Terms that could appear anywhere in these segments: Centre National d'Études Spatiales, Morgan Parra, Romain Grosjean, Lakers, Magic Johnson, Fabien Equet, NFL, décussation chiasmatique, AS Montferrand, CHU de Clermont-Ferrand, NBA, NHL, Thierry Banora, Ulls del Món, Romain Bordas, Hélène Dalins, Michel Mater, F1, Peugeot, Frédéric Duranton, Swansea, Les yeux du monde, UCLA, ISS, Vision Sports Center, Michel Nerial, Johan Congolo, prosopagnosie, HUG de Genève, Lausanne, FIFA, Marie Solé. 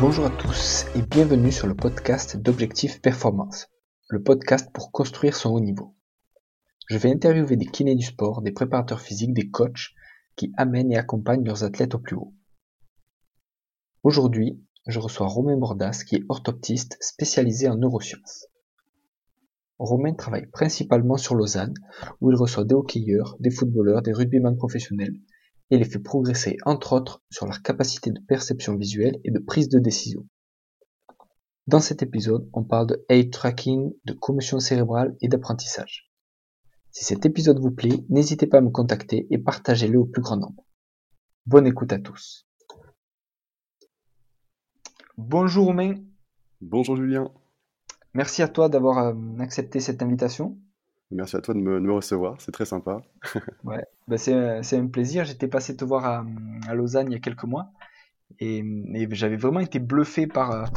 Bonjour à tous et bienvenue sur le podcast d'Objectif Performance, le podcast pour construire son haut niveau. Je vais interviewer des kinés du sport, des préparateurs physiques, des coachs qui amènent et accompagnent leurs athlètes au plus haut. Aujourd'hui, je reçois Romain Bordas qui est orthoptiste spécialisé en neurosciences. Romain travaille principalement sur Lausanne où il reçoit des hockeyeurs, des footballeurs, des rugbyman professionnels et les fait progresser entre autres sur leur capacité de perception visuelle et de prise de décision. Dans cet épisode, on parle de eye tracking, de commotion cérébrale et d'apprentissage. Si cet épisode vous plaît, n'hésitez pas à me contacter et partagez-le au plus grand nombre. Bonne écoute à tous. Bonjour Romain. Bonjour Julien. Merci à toi d'avoir accepté cette invitation. Merci à toi de me recevoir, c'est très sympa. Ouais, ben c'est un plaisir. J'étais passé te voir à Lausanne il y a quelques mois et j'avais vraiment été bluffé par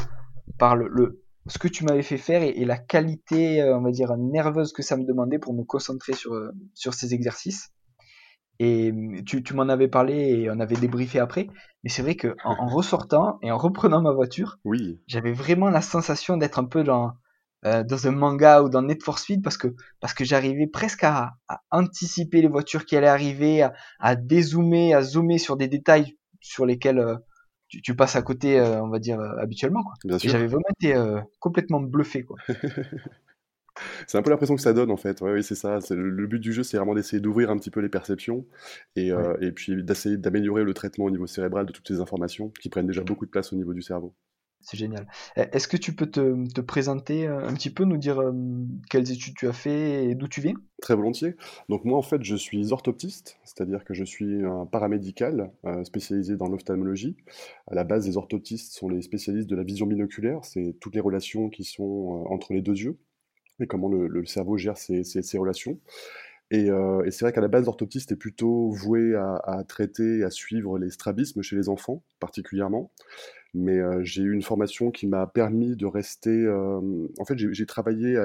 ce que tu m'avais fait faire et la qualité, on va dire, nerveuse que ça me demandait pour me concentrer sur ces exercices. Et tu m'en avais parlé et on avait débriefé après, mais c'est vrai qu'en ressortant et en reprenant ma voiture, oui, j'avais vraiment la sensation d'être un peu dans un manga ou dans Need for Speed parce que j'arrivais presque à anticiper les voitures qui allaient arriver, à dézoomer, à zoomer sur des détails sur lesquels tu passes à côté, on va dire, habituellement, quoi. Bien sûr. Et j'avais vraiment été complètement bluffé, quoi. C'est un peu l'impression que ça donne en fait, oui c'est ça, c'est le but du jeu, c'est vraiment d'essayer d'ouvrir un petit peu les perceptions et puis d'essayer d'améliorer le traitement au niveau cérébral de toutes ces informations qui prennent déjà beaucoup de place au niveau du cerveau. C'est génial. Est-ce que tu peux te présenter un petit peu, nous dire quelles études tu as fait et d'où tu viens ? Très volontiers. Donc moi en fait je suis orthoptiste, c'est-à-dire que je suis un paramédical spécialisé dans l'ophtalmologie. À la base, les orthoptistes sont les spécialistes de la vision binoculaire, c'est toutes les relations qui sont entre les deux yeux et comment le cerveau gère ses relations. Et c'est vrai qu'à la base, l'orthoptiste est plutôt voué à traiter, à suivre les strabismes chez les enfants, particulièrement. Mais j'ai eu une formation qui m'a permis de rester... En fait, j'ai travaillé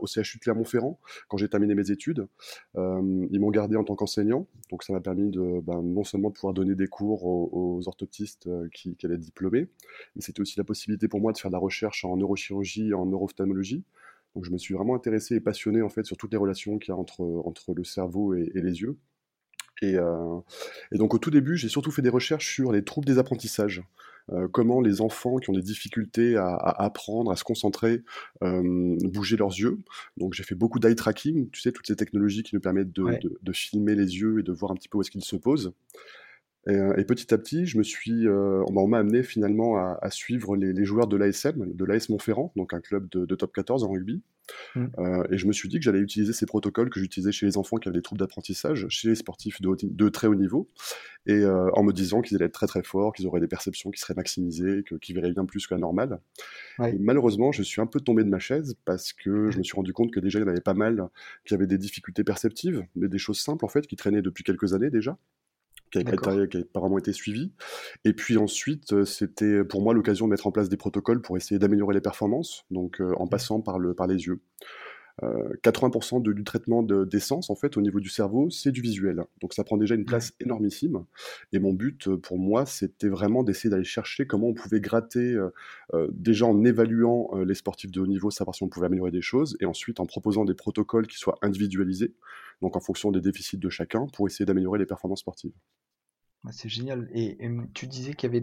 au CHU de Clermont-Ferrand quand j'ai terminé mes études. Ils m'ont gardé en tant qu'enseignant. Donc ça m'a permis non seulement de pouvoir donner des cours aux orthoptistes qui allaient être diplômés, mais c'était aussi la possibilité pour moi de faire de la recherche en neurochirurgie et en neuro-ophtalmologie. Donc je me suis vraiment intéressé et passionné en fait sur toutes les relations qu'il y a entre le cerveau et les yeux. Et donc au tout début, j'ai surtout fait des recherches sur les troubles des apprentissages. Comment les enfants qui ont des difficultés à apprendre, à se concentrer, bouger leurs yeux. Donc j'ai fait beaucoup d'eye tracking, tu sais, toutes ces technologies qui nous permettent de filmer les yeux et de voir un petit peu où est-ce qu'ils se posent. Et petit à petit, on m'a amené finalement à suivre les joueurs de l'ASM, de l'AS Montferrand, donc un club de top 14 en rugby. Et je me suis dit que j'allais utiliser ces protocoles que j'utilisais chez les enfants qui avaient des troubles d'apprentissage, chez les sportifs de très haut niveau, et en me disant qu'ils allaient être très très forts, qu'ils auraient des perceptions qui seraient maximisées, qu'ils verraient bien plus que la normale. Ouais. Et malheureusement, je suis un peu tombé de ma chaise parce que je me suis rendu compte que déjà il y en avait pas mal qui avaient des difficultés perceptives, mais des choses simples en fait qui traînaient depuis quelques années déjà, qui n'avait pas vraiment été suivi. Et puis ensuite, c'était pour moi l'occasion de mettre en place des protocoles pour essayer d'améliorer les performances, donc en passant par les yeux. 80% du traitement des sens, en fait, au niveau du cerveau, c'est du visuel. Donc ça prend déjà une place énormissime. Et mon but, pour moi, c'était vraiment d'essayer d'aller chercher comment on pouvait gratter, déjà en évaluant les sportifs de haut niveau, savoir si on pouvait améliorer des choses, et ensuite en proposant des protocoles qui soient individualisés, donc en fonction des déficits de chacun, pour essayer d'améliorer les performances sportives. C'est génial. Et tu disais qu'ils avaient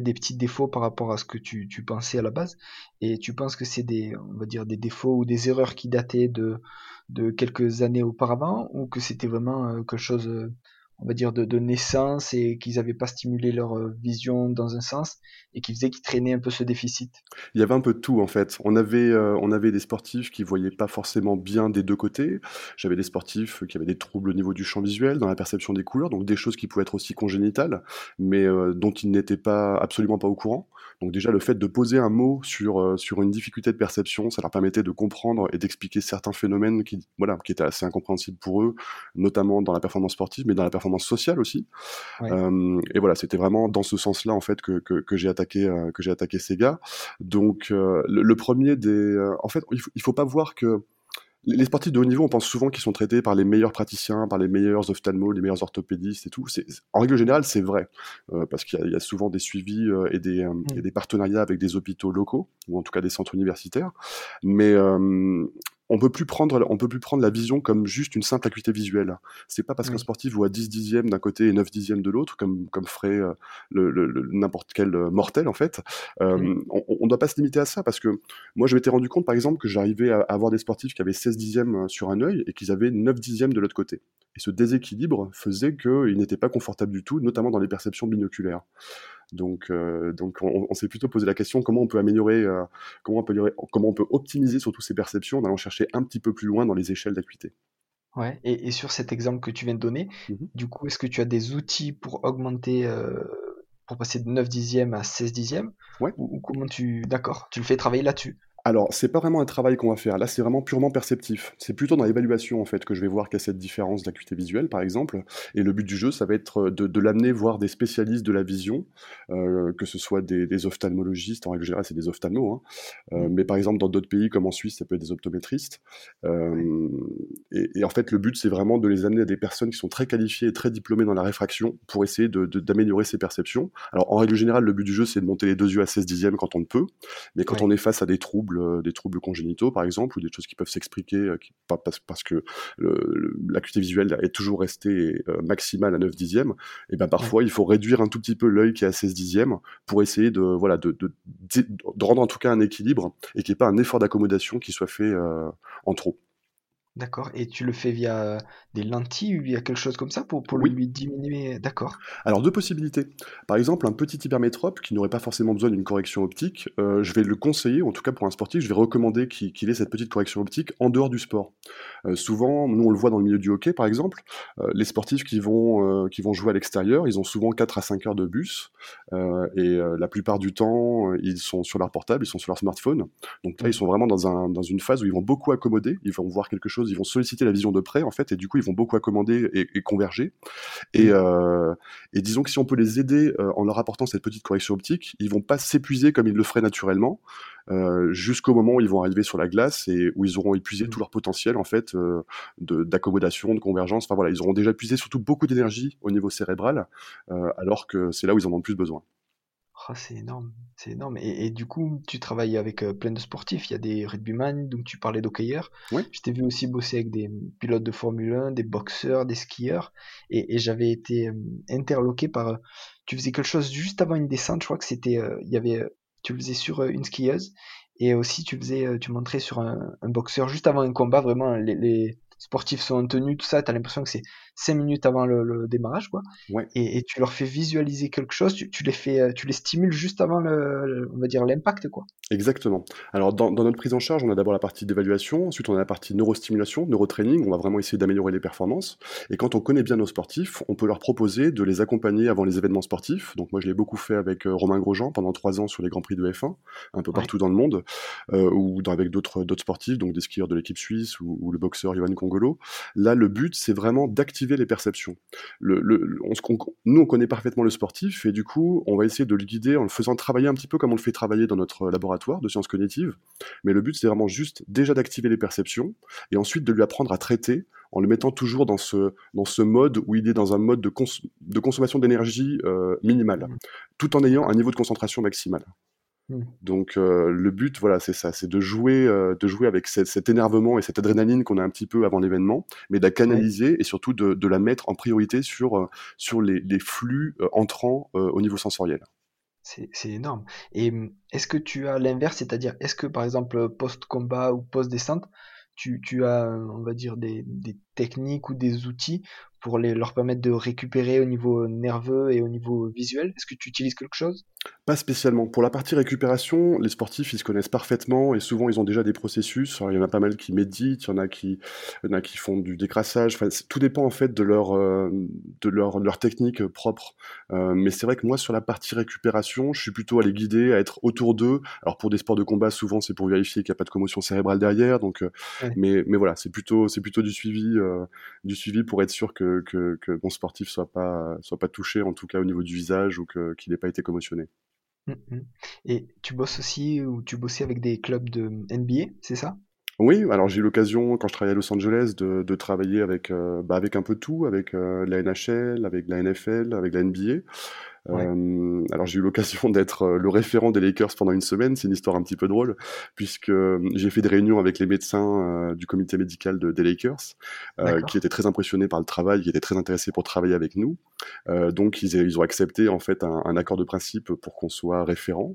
des petits défauts par rapport à ce que tu pensais à la base. Et tu penses que c'est on va dire, des défauts ou des erreurs qui dataient de quelques années auparavant, ou que c'était vraiment quelque chose, on va dire, de naissance et qu'ils n'avaient pas stimulé leur vision dans un sens et qui faisait qu'ils traînaient un peu ce déficit? Il y avait un peu de tout en fait. On avait des sportifs qui ne voyaient pas forcément bien des deux côtés. J'avais des sportifs qui avaient des troubles au niveau du champ visuel, dans la perception des couleurs, donc des choses qui pouvaient être aussi congénitales, mais dont ils n'étaient absolument pas au courant. Donc déjà le fait de poser un mot sur une difficulté de perception, ça leur permettait de comprendre et d'expliquer certains phénomènes qui étaient assez incompréhensibles pour eux, notamment dans la performance sportive, mais dans la performance sociale aussi. Ouais. Et voilà, c'était vraiment dans ce sens-là en fait que j'ai attaqué ces gars. Donc le premier en fait, il faut pas voir que les sportifs de haut niveau, on pense souvent qu'ils sont traités par les meilleurs praticiens, par les meilleurs ophtalmos, les meilleurs orthopédistes et tout. En règle générale, c'est vrai, parce qu'il y a souvent des suivis et des partenariats avec des hôpitaux locaux, ou en tout cas des centres universitaires, mais... On peut plus prendre la vision comme juste une simple acuité visuelle. C'est pas parce qu'un sportif voit 10 dixièmes d'un côté et 9 dixièmes de l'autre, comme ferait n'importe quel mortel en fait. On doit pas se limiter à ça, parce que moi je m'étais rendu compte par exemple que j'arrivais à voir des sportifs qui avaient 16 dixièmes sur un œil et qu'ils avaient 9 dixièmes de l'autre côté. Et ce déséquilibre faisait qu'ils n'étaient pas confortables du tout, notamment dans les perceptions binoculaires. Donc on s'est plutôt posé la question comment on peut améliorer, comment on peut optimiser surtout ces perceptions en allant chercher un petit peu plus loin dans les échelles d'acuité. Ouais, et sur cet exemple que tu viens de donner, du coup, est-ce que tu as des outils pour augmenter, pour passer de 9 dixièmes à 16 dixièmes ? Ouais. Ou comment tu le fais travailler là-dessus ? Alors, c'est pas vraiment un travail qu'on va faire. Là, c'est vraiment purement perceptif. C'est plutôt dans l'évaluation, en fait, que je vais voir qu'il y a cette différence d'acuité visuelle, par exemple. Et le but du jeu, ça va être de l'amener voir des spécialistes de la vision, que ce soit des ophtalmologistes. En règle générale, c'est des ophtalmos. Mais par exemple, dans d'autres pays, comme en Suisse, ça peut être des optométristes. Et en fait, le but, c'est vraiment de les amener à des personnes qui sont très qualifiées et très diplômées dans la réfraction pour essayer d'améliorer ces perceptions. Alors, en règle générale, le but du jeu, c'est de monter les deux yeux à 16 dixièmes quand on le peut. Mais quand on est face à des troubles congénitaux par exemple, ou des choses qui peuvent s'expliquer parce que l'acuité visuelle est toujours restée maximale à 9 dixièmes, et ben parfois il faut réduire un tout petit peu l'œil qui est à 16 dixièmes pour essayer de rendre en tout cas un équilibre et qu'il n'y ait pas un effort d'accommodation qui soit fait en trop. D'accord, et tu le fais via des lentilles ou via quelque chose comme ça pour lui diminuer, d'accord. Alors deux possibilités. Par exemple, un petit hypermétrope qui n'aurait pas forcément besoin d'une correction optique, je vais le conseiller, en tout cas pour un sportif, je vais recommander qu'il ait cette petite correction optique en dehors du sport. Souvent, nous on le voit dans le milieu du hockey par exemple, les sportifs qui vont jouer à l'extérieur, ils ont souvent 4 à 5 heures de bus, et la plupart du temps, ils sont sur leur portable, ils sont sur leur smartphone, donc là ils sont vraiment dans une phase où ils vont beaucoup accommoder, ils vont voir quelque chose, ils vont solliciter la vision de près en fait, et du coup ils vont beaucoup accommoder et converger, et disons que si on peut les aider en leur apportant cette petite correction optique, ils vont pas s'épuiser comme ils le feraient naturellement jusqu'au moment où ils vont arriver sur la glace et où ils auront épuisé tout leur potentiel en fait d'accommodation, de convergence, enfin voilà, ils auront déjà épuisé surtout beaucoup d'énergie au niveau cérébral, alors que c'est là où ils en ont le plus besoin. Oh, c'est énorme. Et du coup, tu travailles avec plein de sportifs. Il y a des rugbyman, donc tu parlais d'hockeyeurs. Oui. Je t'ai vu aussi bosser avec des pilotes de Formule 1, des boxeurs, des skieurs. Et j'avais été interloqué par... tu faisais quelque chose juste avant une descente, je crois que c'était... tu le faisais sur une skieuse. Et aussi, tu montrais sur un boxeur juste avant un combat. Vraiment, les sportifs sont en tenue, tout ça, t'as l'impression que c'est 5 minutes avant le démarrage, quoi. Ouais. Et tu leur fais visualiser quelque chose, tu les stimules juste avant on va dire l'impact, quoi. Exactement. Alors dans notre prise en charge, on a d'abord la partie d'évaluation, ensuite on a la partie neurostimulation, neurotraining, on va vraiment essayer d'améliorer les performances, et quand on connaît bien nos sportifs, on peut leur proposer de les accompagner avant les événements sportifs. Donc moi je l'ai beaucoup fait avec Romain Grosjean pendant 3 ans sur les Grands Prix de F1, un peu partout dans le monde, ou avec d'autres sportifs, donc des skieurs de l'équipe suisse, ou le boxeur Johan Congolo. Là le but c'est vraiment d'activer les perceptions. Nous, on connaît parfaitement le sportif et du coup, on va essayer de le guider en le faisant travailler un petit peu comme on le fait travailler dans notre laboratoire de sciences cognitives. Mais le but, c'est vraiment juste déjà d'activer les perceptions et ensuite de lui apprendre à traiter en le mettant toujours dans ce mode où il est dans un mode de consommation d'énergie minimale, tout en ayant un niveau de concentration maximale. Donc le but, voilà, c'est ça, c'est de jouer avec cet énervement et cette adrénaline qu'on a un petit peu avant l'événement, mais de la canaliser et surtout de la mettre en priorité sur les flux entrants au niveau sensoriel. C'est énorme. Et est-ce que tu as l'inverse, c'est-à-dire est-ce que par exemple post-combat ou post-descente, tu as, on va dire, des techniques ou des outils pour leur permettre de récupérer au niveau nerveux et au niveau visuel? Est-ce que tu utilises quelque chose ? Pas spécialement. Pour la partie récupération, les sportifs, ils se connaissent parfaitement et souvent, ils ont déjà des processus. Alors, il y en a pas mal qui méditent, il y en a qui font du décrassage. Enfin, tout dépend en fait de leur technique propre. Mais c'est vrai que moi, sur la partie récupération, je suis plutôt à les guider, à être autour d'eux. Alors, pour des sports de combat, souvent, c'est pour vérifier qu'il n'y a pas de commotion cérébrale derrière. Donc, mais voilà, c'est plutôt du suivi pour être sûr que mon sportif soit pas touché, en tout cas au niveau du visage, ou qu'il n'ait pas été commotionné. Et tu bossais avec des clubs de NBA, c'est ça ? Oui, alors j'ai eu l'occasion, quand je travaillais à Los Angeles, de travailler avec un peu de tout, avec la NHL, avec la NFL, avec la NBA. Ouais. Alors j'ai eu l'occasion d'être le référent des Lakers pendant une semaine. C'est une histoire un petit peu drôle, puisque j'ai fait des réunions avec les médecins du comité médical des Lakers, qui étaient très impressionnés par le travail, qui étaient très intéressés pour travailler avec nous. Donc ils ont accepté en fait un accord de principe pour qu'on soit référent,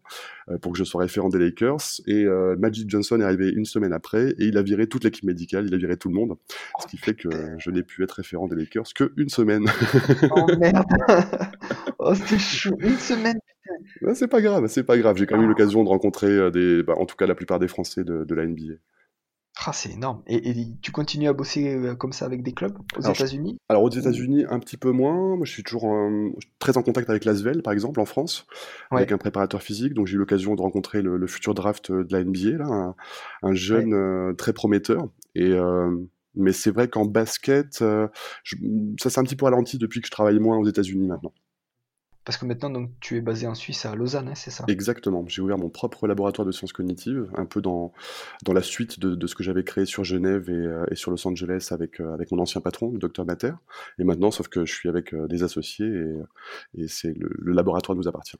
pour que je sois référent des Lakers. Et Magic Johnson est arrivé une semaine après et il a viré toute l'équipe médicale, il a viré tout le monde, ce qui fait que je n'ai pu être référent des Lakers qu'une semaine. Oh merde. Oh, c'est chaud, une semaine. Ben, c'est pas grave. J'ai quand même eu l'occasion de rencontrer en tout cas la plupart des Français de la NBA. Ah, c'est énorme. Et tu continues à bosser comme ça avec des clubs aux États-Unis ? Alors aux États-Unis, un petit peu moins. Moi, je suis toujours très en contact avec l'ASVEL, par exemple, en France, avec un préparateur physique. Donc j'ai eu l'occasion de rencontrer le futur draft de la NBA, là, un jeune très prometteur. Et mais c'est vrai qu'en basket, ça s'est un petit peu ralenti depuis que je travaille moins aux États-Unis maintenant. Parce que maintenant, donc, tu es basé en Suisse, à Lausanne, hein, c'est ça ? Exactement. J'ai ouvert mon propre laboratoire de sciences cognitives, un peu dans la suite de ce que j'avais créé sur Genève et sur Los Angeles avec mon ancien patron, le docteur Mater. Et maintenant, sauf que je suis avec des associés et c'est le laboratoire nous appartient.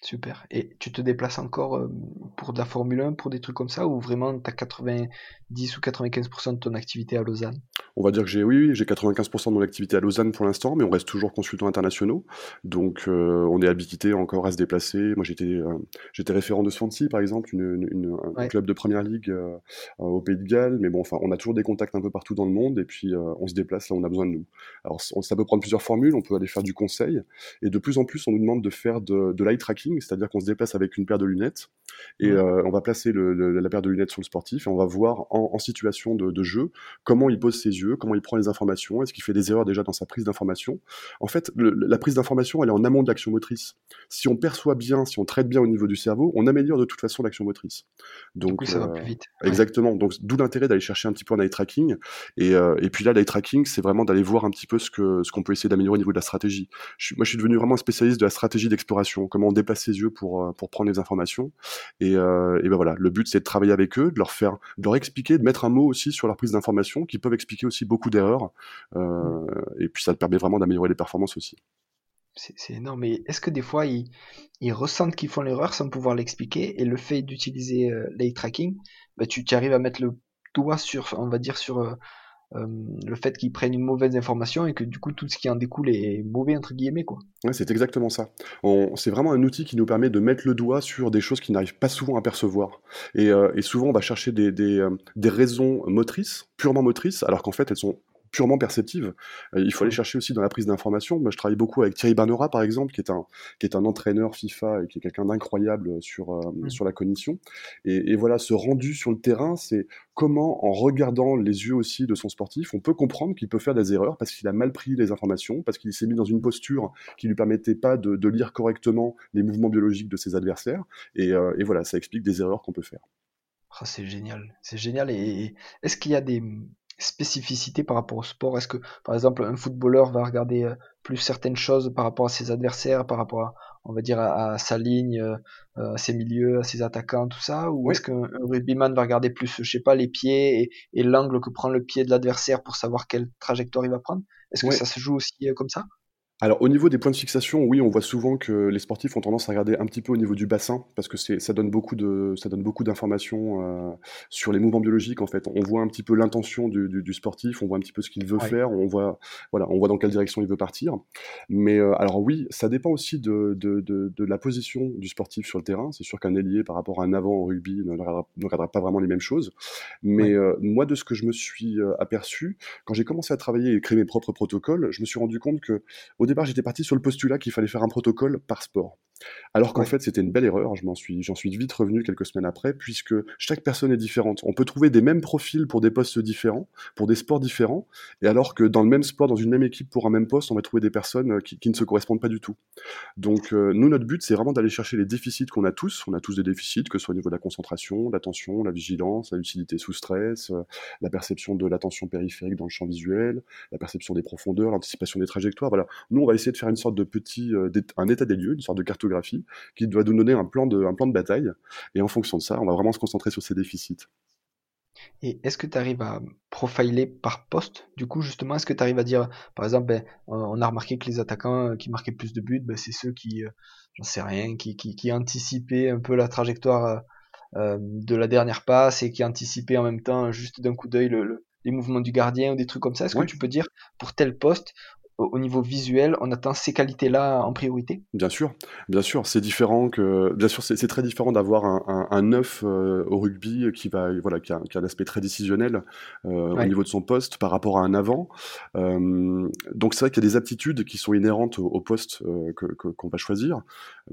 Super. Et tu te déplaces encore pour de la Formule 1, pour des trucs comme ça, ou vraiment tu as 90 ou 95% de ton activité à Lausanne ? On va dire que j'ai 95% de mon activité à Lausanne pour l'instant, mais on reste toujours consultants internationaux. Donc on est habilité encore à se déplacer. Moi j'étais référent de Swansea par exemple, un club de première ligue au Pays de Galles. Mais bon, enfin, on a toujours des contacts un peu partout dans le monde et puis on se déplace là où on a besoin de nous. Alors ça peut prendre plusieurs formules, on peut aller faire du conseil et de plus en plus on nous demande de faire de l'eye tracking. C'est-à-dire qu'on se déplace avec une paire de lunettes et on va placer la paire de lunettes sur le sportif et on va voir en situation de jeu comment il pose ses yeux, comment il prend les informations, est-ce qu'il fait des erreurs déjà dans sa prise d'information. En fait, la prise d'information, elle est en amont de l'action motrice. Si on perçoit bien, si on traite bien au niveau du cerveau, on améliore de toute façon l'action motrice. Donc, du coup, ça va plus vite. Exactement. Donc, d'où l'intérêt d'aller chercher un petit peu en eye tracking. Et puis là, l'eye tracking, c'est vraiment d'aller voir un petit peu ce qu'on peut essayer d'améliorer au niveau de la stratégie. Moi, je suis devenu vraiment un spécialiste de la stratégie d'exploration, comment on déplace ses yeux pour prendre les informations. Et ben voilà, le but c'est de travailler avec eux, de leur expliquer, de mettre un mot aussi sur leur prise d'information, qui peuvent expliquer aussi beaucoup d'erreurs. Et puis ça te permet vraiment d'améliorer les performances aussi. C'est énorme. Mais est-ce que des fois ils ressentent qu'ils font l'erreur sans pouvoir l'expliquer, et le fait d'utiliser l'eye tracking, bah, tu arrives à mettre le doigt sur, on va dire le fait qu'ils prennent une mauvaise information et que du coup tout ce qui en découle est mauvais entre guillemets quoi. Ouais, c'est exactement ça. C'est vraiment un outil qui nous permet de mettre le doigt sur des choses qu'ils n'arrivent pas souvent à percevoir. Et souvent on va chercher des raisons motrices, purement motrices, alors qu'en fait elles sont purement perceptive. Il faut aller chercher aussi dans la prise d'information. Moi, je travaille beaucoup avec Thierry Banora, par exemple, qui est un entraîneur FIFA et qui est quelqu'un d'incroyable sur la cognition. Et voilà, ce rendu sur le terrain, c'est comment, en regardant les yeux aussi de son sportif, on peut comprendre qu'il peut faire des erreurs parce qu'il a mal pris les informations, parce qu'il s'est mis dans une posture qui lui permettait pas de lire correctement les mouvements biologiques de ses adversaires. Et voilà, ça explique des erreurs qu'on peut faire. Oh, c'est génial. C'est génial. Et est-ce qu'il y a des spécificité par rapport au sport? Est-ce que, par exemple, un footballeur va regarder plus certaines choses par rapport à ses adversaires, par rapport à, on va dire, à sa ligne, à ses milieux, à ses attaquants, tout ça? Ou est-ce qu'un rugbyman va regarder plus, je sais pas, les pieds et l'angle que prend le pied de l'adversaire pour savoir quelle trajectoire il va prendre? Est-ce que ça se joue aussi comme ça ? Alors, au niveau des points de fixation, oui, on voit souvent que les sportifs ont tendance à regarder un petit peu au niveau du bassin, parce que ça donne beaucoup d'informations sur les mouvements biologiques, en fait. On voit un petit peu l'intention du sportif, on voit un petit peu ce qu'il veut faire, on voit dans quelle direction il veut partir. Mais alors oui, ça dépend aussi de la position du sportif sur le terrain. C'est sûr qu'un ailier par rapport à un avant au rugby ne regardera pas vraiment les mêmes choses. Mais moi, de ce que je me suis aperçu, quand j'ai commencé à travailler et créer mes propres protocoles, je me suis rendu compte que, au départ, j'étais parti sur le postulat qu'il fallait faire un protocole par sport. Alors qu'en fait, c'était une belle erreur. J'en suis vite revenu quelques semaines après, puisque chaque personne est différente. On peut trouver des mêmes profils pour des postes différents, pour des sports différents, et alors que dans le même sport, dans une même équipe, pour un même poste, on va trouver des personnes qui ne se correspondent pas du tout. Donc, nous, notre but, c'est vraiment d'aller chercher les déficits qu'on a tous. On a tous des déficits, que ce soit au niveau de la concentration, de l'attention, la vigilance, la lucidité sous stress, la perception de l'attention périphérique dans le champ visuel, la perception des profondeurs, l'anticipation des trajectoires. Voilà. Nous, on va essayer de faire une sorte de un état des lieux, une sorte de cartographie qui doit nous donner un plan de bataille. Et en fonction de ça, on va vraiment se concentrer sur ces déficits. Et est-ce que tu arrives à profiler par poste? Du coup, justement, est-ce que tu arrives à dire, par exemple, ben, on a remarqué que les attaquants qui marquaient plus de buts, ben, c'est ceux qui, j'en sais rien, qui anticipaient un peu la trajectoire de la dernière passe et qui anticipaient en même temps, juste d'un coup d'œil, les mouvements du gardien ou des trucs comme ça. Est-ce que tu peux dire, pour tel poste, au niveau visuel, on atteint ces qualités-là en priorité? Bien sûr, c'est différent que, bien sûr, c'est très différent d'avoir un 9 au rugby qui va, voilà, qui a un aspect très décisionnel au niveau de son poste par rapport à un avant. Donc c'est vrai qu'il y a des aptitudes qui sont inhérentes au poste qu'on va choisir.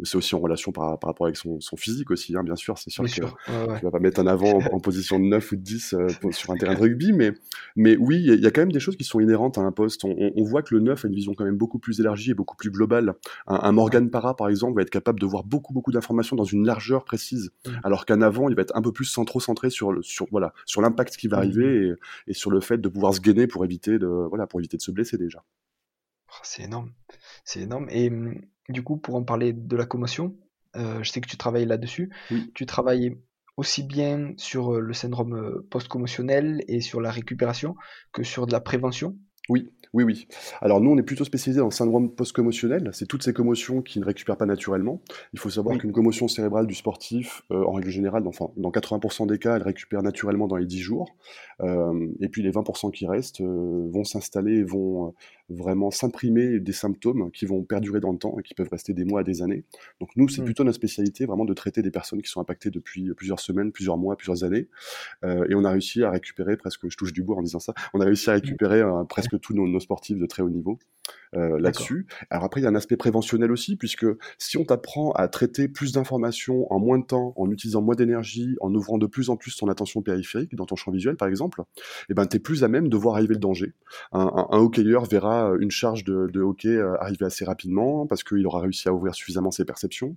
C'est aussi en relation par rapport avec son physique aussi, hein, bien sûr. C'est sûr tu vas pas mettre un avant en position de 9 ou de 10 sur un terrain de rugby, mais oui, il y a quand même des choses qui sont inhérentes à un poste. On voit que le 9 a une vision quand même beaucoup plus élargie et beaucoup plus globale. Un Morgan Parra, par exemple, va être capable de voir beaucoup d'informations dans une largeur précise, alors qu'un avant, il va être un peu plus centré sur l'impact qui va arriver et sur le fait de pouvoir se gainer pour éviter de se blesser déjà. C'est énorme. Et du coup, pour en parler de la commotion, je sais que tu travailles là-dessus. Oui. Tu travailles aussi bien sur le syndrome post-commotionnel et sur la récupération que sur de la prévention. Oui. Alors nous, on est plutôt spécialisé dans le syndrome post-commotionnel. C'est toutes ces commotions qui ne récupèrent pas naturellement. Il faut savoir qu'une commotion cérébrale du sportif, en règle générale, dans 80% des cas, elle récupère naturellement dans les 10 jours. Et puis les 20% qui restent vont s'installer et vont vraiment s'imprimer des symptômes qui vont perdurer dans le temps et qui peuvent rester des mois à des années. Donc nous, c'est plutôt notre spécialité, vraiment de traiter des personnes qui sont impactées depuis plusieurs semaines, plusieurs mois, plusieurs années. Et on a réussi à récupérer presque, je touche du bois en disant ça, on a réussi à récupérer presque tous nos sportifs de très haut niveau là-dessus. D'accord. Alors après, il y a un aspect préventionnel aussi, puisque si on t'apprend à traiter plus d'informations en moins de temps, en utilisant moins d'énergie, en ouvrant de plus en plus ton attention périphérique, dans ton champ visuel par exemple, eh ben, t'es plus à même de voir arriver le danger. Un hockeyeur verra une charge de hockey arriver assez rapidement, parce qu'il aura réussi à ouvrir suffisamment ses perceptions.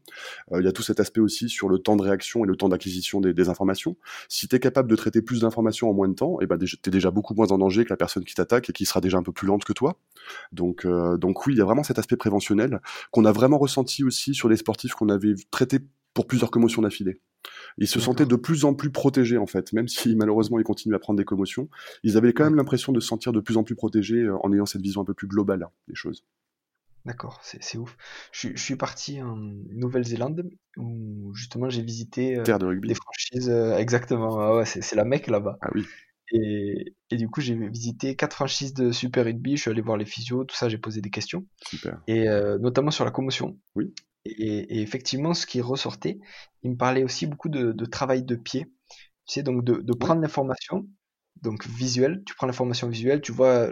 Il y a tout cet aspect aussi sur le temps de réaction et le temps d'acquisition des informations. Si t'es capable de traiter plus d'informations en moins de temps, eh ben, t'es déjà beaucoup moins en danger que la personne qui t'attaque et qui sera déjà un peu plus lente que toi. Donc oui, il y a vraiment cet aspect préventionnel qu'on a vraiment ressenti aussi sur les sportifs qu'on avait traités pour plusieurs commotions d'affilée. Ils se sentaient de plus en plus protégés en fait, même si malheureusement ils continuent à prendre des commotions. Ils avaient quand même l'impression de se sentir de plus en plus protégés en ayant cette vision un peu plus globale des choses. D'accord, c'est ouf. Je suis parti en Nouvelle-Zélande où justement j'ai visité terre de rugby. Des franchises. Exactement, c'est la Mecque là-bas. Ah oui. Et du coup, j'ai visité 4 franchises de Super Rugby, je suis allé voir les physios, tout ça, j'ai posé des questions. Super. Et notamment sur la commotion. Oui. Et effectivement, ce qui ressortait, il me parlait aussi beaucoup de travail de pied. Tu sais, donc de prendre l'information donc visuelle, tu prends l'information visuelle, tu vois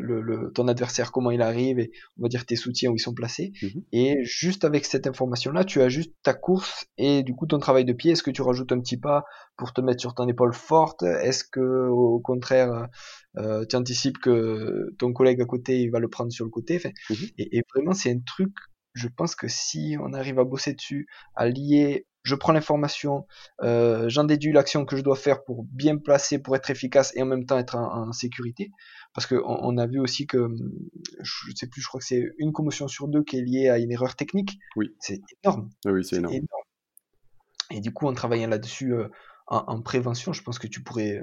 ton adversaire, comment il arrive, et on va dire tes soutiens, où ils sont placés. Et juste avec cette information-là, tu ajustes ta course et du coup ton travail de pied. Est-ce que tu rajoutes un petit pas pour te mettre sur ton épaule forte? Est-ce que au contraire tu anticipes que ton collègue à côté il va le prendre sur le côté? Et vraiment, c'est un truc, je pense que si on arrive à bosser dessus, à lier, je prends l'information, j'en déduis l'action que je dois faire pour bien me placer, pour être efficace et en même temps être en sécurité. Parce que on a vu aussi que, je sais plus, je crois que c'est une commotion sur 2 qui est liée à une erreur technique. Oui. C'est énorme. Oui, c'est énorme. Et du coup, en travaillant là-dessus en prévention, je pense que tu pourrais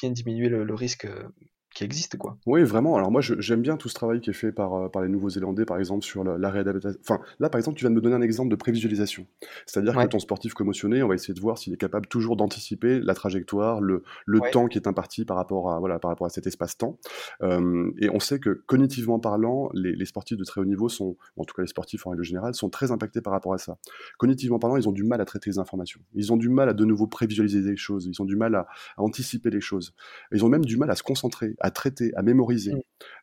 bien diminuer le risque qui existe, quoi. Oui, vraiment. Alors moi, j'aime bien tout ce travail qui est fait par les Nouveaux-Zélandais, par exemple, sur la réadaptation. Enfin, là, par exemple, tu viens de me donner un exemple de prévisualisation. C'est-à-dire que ton sportif commotionné, on va essayer de voir s'il est capable toujours d'anticiper la trajectoire, le temps qui est imparti par rapport à cet espace-temps. Et on sait que, cognitivement parlant, les sportifs de très haut niveau sont, en tout cas les sportifs en règle générale, sont très impactés par rapport à ça. Cognitivement parlant, ils ont du mal à traiter les informations. Ils ont du mal à de nouveau prévisualiser les choses. Ils ont du mal à anticiper les choses. Ils ont même du mal à se concentrer, à traiter, à mémoriser.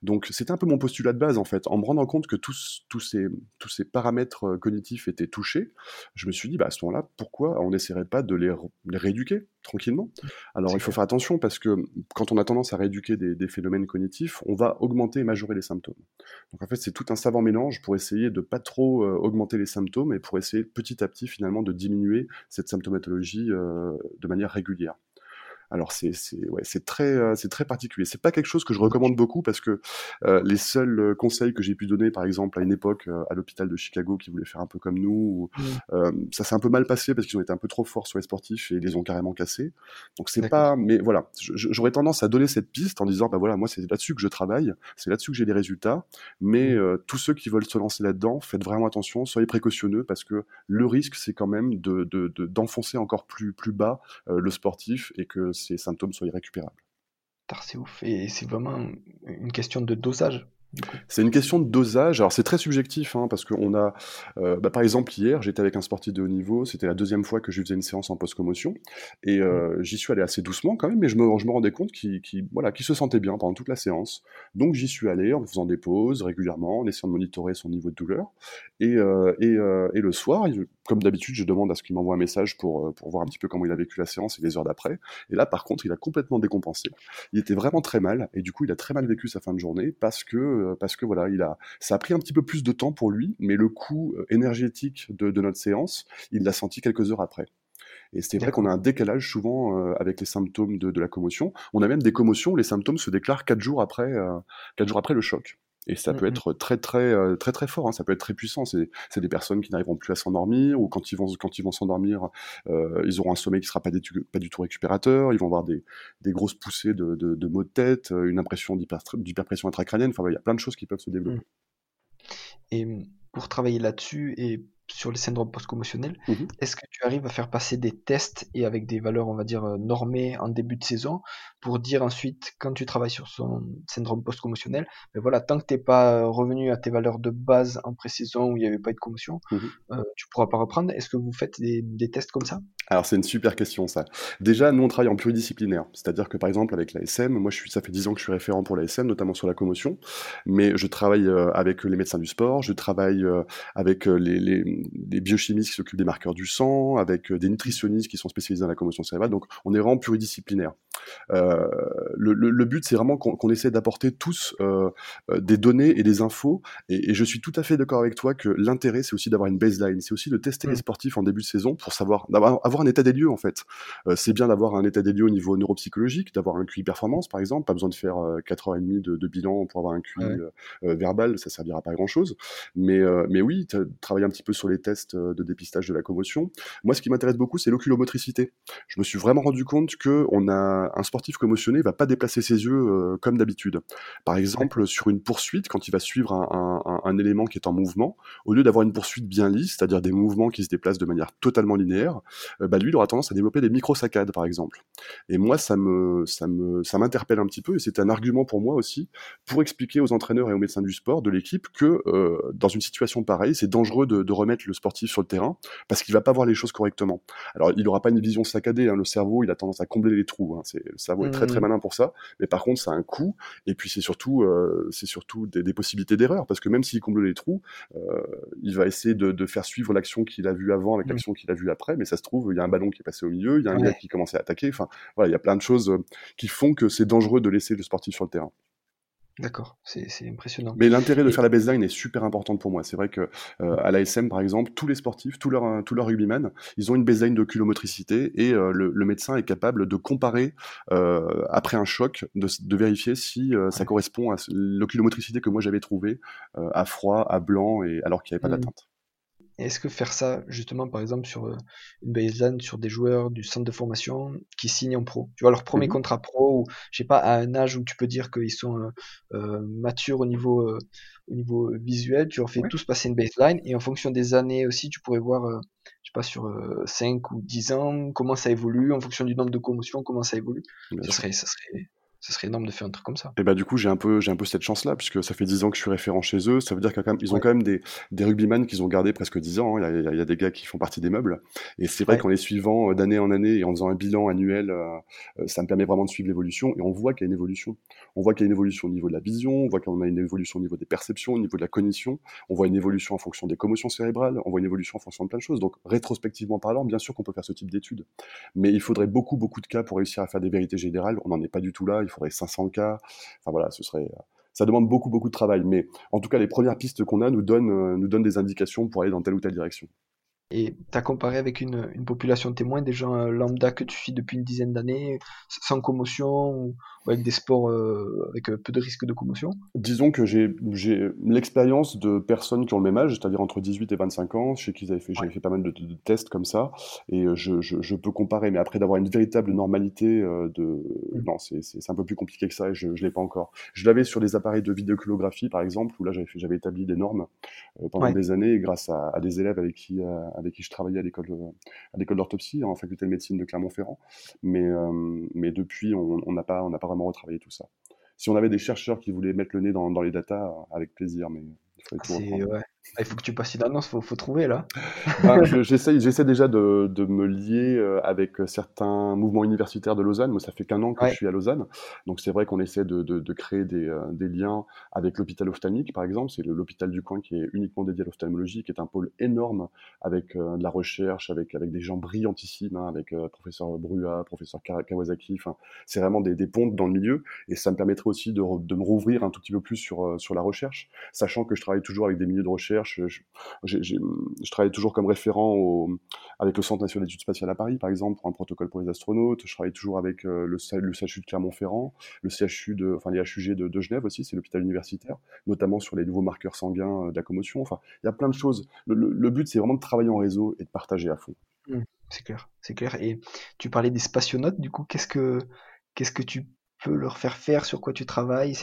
Donc c'était un peu mon postulat de base en fait. En me rendant compte que tous ces paramètres cognitifs étaient touchés, je me suis dit, à ce moment-là, pourquoi on n'essaierait pas de les rééduquer tranquillement? Alors il faut faire attention, parce que quand on a tendance à rééduquer des phénomènes cognitifs, on va augmenter et majorer les symptômes. Donc en fait, c'est tout un savant mélange pour essayer de pas trop augmenter les symptômes et pour essayer petit à petit finalement de diminuer cette symptomatologie de manière régulière. Alors c'est très particulier. C'est pas quelque chose que je recommande beaucoup parce que les seuls conseils que j'ai pu donner, par exemple à une époque à l'hôpital de Chicago qui voulait faire un peu comme nous, ça s'est un peu mal passé parce qu'ils ont été un peu trop forts sur les sportifs et ils les ont carrément cassés. Donc c'est D'accord. pas, mais voilà, j'aurais tendance à donner cette piste en disant bah voilà, moi c'est là-dessus que je travaille, c'est là-dessus que j'ai les résultats. Mais tous ceux qui veulent se lancer là-dedans, faites vraiment attention, soyez précautionneux parce que le risque c'est quand même d'enfoncer encore plus bas le sportif et que ces symptômes soient irrécupérables. C'est ouf, et c'est vraiment une question de dosage. C'est une question de dosage, alors c'est très subjectif hein, parce qu'on a, par exemple hier j'étais avec un sportif de haut niveau, c'était la deuxième fois que je faisais une séance en post-commotion et j'y suis allé assez doucement quand même, mais je me rendais compte qu'il se sentait bien pendant toute la séance, donc j'y suis allé en faisant des pauses régulièrement, en essayant de monitorer son niveau de douleur et le soir, comme d'habitude je demande à ce qu'il m'envoie un message pour voir un petit peu comment il a vécu la séance et les heures d'après, et là par contre il a complètement décompensé, il était vraiment très mal et du coup il a très mal vécu sa fin de journée parce que voilà, ça a pris un petit peu plus de temps pour lui, mais le coût énergétique de notre séance, il l'a senti quelques heures après. Et c'est D'accord. vrai qu'on a un décalage souvent avec les symptômes de la commotion. On a même des commotions où les symptômes se déclarent 4 jours après le choc. Et ça peut être très fort, hein. Ça peut être très puissant. C'est des personnes qui n'arriveront plus à s'endormir, ou quand ils vont s'endormir, ils auront un sommeil qui ne sera pas du tout récupérateur, ils vont avoir des grosses poussées de maux de tête, une impression d'hyperpression intracrânienne. Enfin, il y a plein de choses qui peuvent se développer. Et pour travailler là-dessus et sur les syndromes post-commotionnels, est-ce que tu arrives à faire passer des tests et avec des valeurs, on va dire, normées en début de saison pour dire ensuite, quand tu travailles sur son syndrome post-commotionnel, mais voilà, tant que tu n'es pas revenu à tes valeurs de base en pré-saison où il n'y avait pas eu de commotion, tu ne pourras pas reprendre. Est-ce que vous faites des tests comme ça ? Alors, c'est une super question, ça. Déjà, nous, on travaille en pluridisciplinaire. C'est-à-dire que, par exemple, avec l'ASM, moi, ça fait 10 ans que je suis référent pour l'ASM, notamment sur la commotion, mais je travaille avec les médecins du sport, je travaille avec les biochimistes qui s'occupent des marqueurs du sang, avec des nutritionnistes qui sont spécialisés dans la commotion cérébrale. Donc, on est vraiment pluridisciplinaire. Le but, c'est vraiment qu'on essaie d'apporter tous des données et des infos. Et je suis tout à fait d'accord avec toi que l'intérêt, c'est aussi d'avoir une baseline. C'est aussi de tester les sportifs en début de saison pour savoir, avoir un état des lieux, en fait. C'est bien d'avoir un état des lieux au niveau neuropsychologique, d'avoir un QI performance, par exemple. Pas besoin de faire 4h30 de bilan pour avoir un QI verbal, ça ne servira pas à grand-chose. Mais oui, travailler un petit peu sur les tests de dépistage de la commotion. Moi, ce qui m'intéresse beaucoup, c'est l'oculomotricité. Je me suis vraiment rendu compte qu'un sportif commotionné ne va pas déplacer ses yeux comme d'habitude. Par exemple, sur une poursuite, quand il va suivre un élément qui est en mouvement, au lieu d'avoir une poursuite bien lisse, c'est-à-dire des mouvements qui se déplacent de manière totalement linéaire, lui, il aura tendance à développer des micro-saccades, par exemple. Et moi, ça m'interpelle un petit peu, et c'est un argument pour moi aussi, pour expliquer aux entraîneurs et aux médecins du sport de l'équipe que dans une situation pareille, c'est dangereux de remettre le sportif sur le terrain, parce qu'il ne va pas voir les choses correctement. Alors, il n'aura pas une vision saccadée, hein, le cerveau, il a tendance à combler les trous, hein, le cerveau est très très malin pour ça, mais par contre, ça a un coût, et puis c'est surtout des possibilités d'erreur, parce que même s'il comble les trous, il va essayer de faire suivre l'action qu'il a vue avant avec l'action qu'il a vue après, mais ça se trouve, il y a un ballon qui est passé au milieu, il y a un gars qui commençait à attaquer, enfin voilà, il y a plein de choses qui font que c'est dangereux de laisser le sportif sur le terrain. D'accord, c'est impressionnant. Mais l'intérêt de faire la baseline est super important pour moi. C'est vrai qu'à l'ASM, par exemple, tous les sportifs, tous leurs rugbymen, ils ont une baseline de oculomotricité et le médecin est capable de comparer, après un choc, de vérifier si ça correspond à l'oculomotricité que moi j'avais trouvée à froid, à blanc, et alors qu'il n'y avait pas d'atteinte. Est-ce que faire ça, justement, par exemple, sur une baseline, sur des joueurs du centre de formation qui signent en pro, tu vois, leur premier contrat pro, ou je sais pas, à un âge où tu peux dire qu'ils sont matures au niveau visuel, tu leur fais tous passer une baseline, et en fonction des années aussi, tu pourrais voir, je sais pas, sur 5 ou 10 ans, comment ça évolue, en fonction du nombre de commotions, comment ça évolue. Ça serait énorme de faire un truc comme ça. Et bah du coup, j'ai un peu cette chance-là, puisque ça fait 10 ans que je suis référent chez eux, ça veut dire qu'ils ont quand même des rugbyman qu'ils ont gardés presque 10 ans, hein. Il y a des gars qui font partie des meubles, et c'est vrai qu'en les suivant d'année en année, et en faisant un bilan annuel, ça me permet vraiment de suivre l'évolution, et on voit qu'il y a une évolution. On voit qu'il y a une évolution au niveau de la vision, on voit qu'on a une évolution au niveau des perceptions, au niveau de la cognition, on voit une évolution en fonction des commotions cérébrales, on voit une évolution en fonction de plein de choses, donc rétrospectivement parlant, bien sûr qu'on peut faire ce type d'études, mais il faudrait beaucoup, beaucoup de cas pour réussir à faire des vérités générales, on n'en est pas du tout là. Il faudrait 500 cas, enfin voilà, ça demande beaucoup, beaucoup de travail, mais en tout cas, les premières pistes qu'on a nous donnent des indications pour aller dans telle ou telle direction. Et t'as comparé avec une population témoin, des gens lambda que tu suis depuis une dizaine d'années, sans commotion, ou avec des sports avec peu de risque de commotion. Disons que j'ai l'expérience de personnes qui ont le même âge, c'est-à-dire entre 18 et 25 ans, chez qui j'avais fait pas mal de tests comme ça, et je peux comparer, mais après d'avoir une véritable normalité, non, c'est un peu plus compliqué que ça, et je l'ai pas encore. Je l'avais sur les appareils de vidéocolographie, par exemple, où là j'avais établi des normes pendant des années, grâce à des élèves avec qui je travaillais à l'école d'orthopsie, en faculté de médecine de Clermont-Ferrand. Mais depuis, on n'a pas vraiment retravaillé tout ça. Si on avait des chercheurs qui voulaient mettre le nez dans les datas, avec plaisir, mais il fallait tout reprendre. Ouais. Il faut que tu passes une annonce, il faut trouver, là. Ben, j'essaie déjà de me lier avec certains mouvements universitaires de Lausanne. Moi, ça fait qu'1 an que je suis à Lausanne. Donc, c'est vrai qu'on essaie de créer des liens avec l'hôpital ophtalmique, par exemple. C'est l'hôpital du coin qui est uniquement dédié à l'ophtalmologie, qui est un pôle énorme avec de la recherche, avec des gens brillantissimes, avec professeur Brua, professeur Kawasaki. Enfin, c'est vraiment des pontes dans le milieu. Et ça me permettrait aussi de me rouvrir un tout petit peu plus sur la recherche, sachant que je travaille toujours avec des milieux de recherche. Je travaille toujours comme référent avec le Centre National d'Études Spatiales à Paris, par exemple, pour un protocole pour les astronautes. Je travaille toujours avec le CHU de Clermont-Ferrand, les HUG de Genève aussi, c'est l'hôpital universitaire, notamment sur les nouveaux marqueurs sanguins de la commotion. Enfin, il y a plein de choses. Le but, c'est vraiment de travailler en réseau et de partager à fond. C'est clair. Et tu parlais des spationautes, du coup, qu'est-ce que tu peux leur faire faire, sur quoi tu travailles?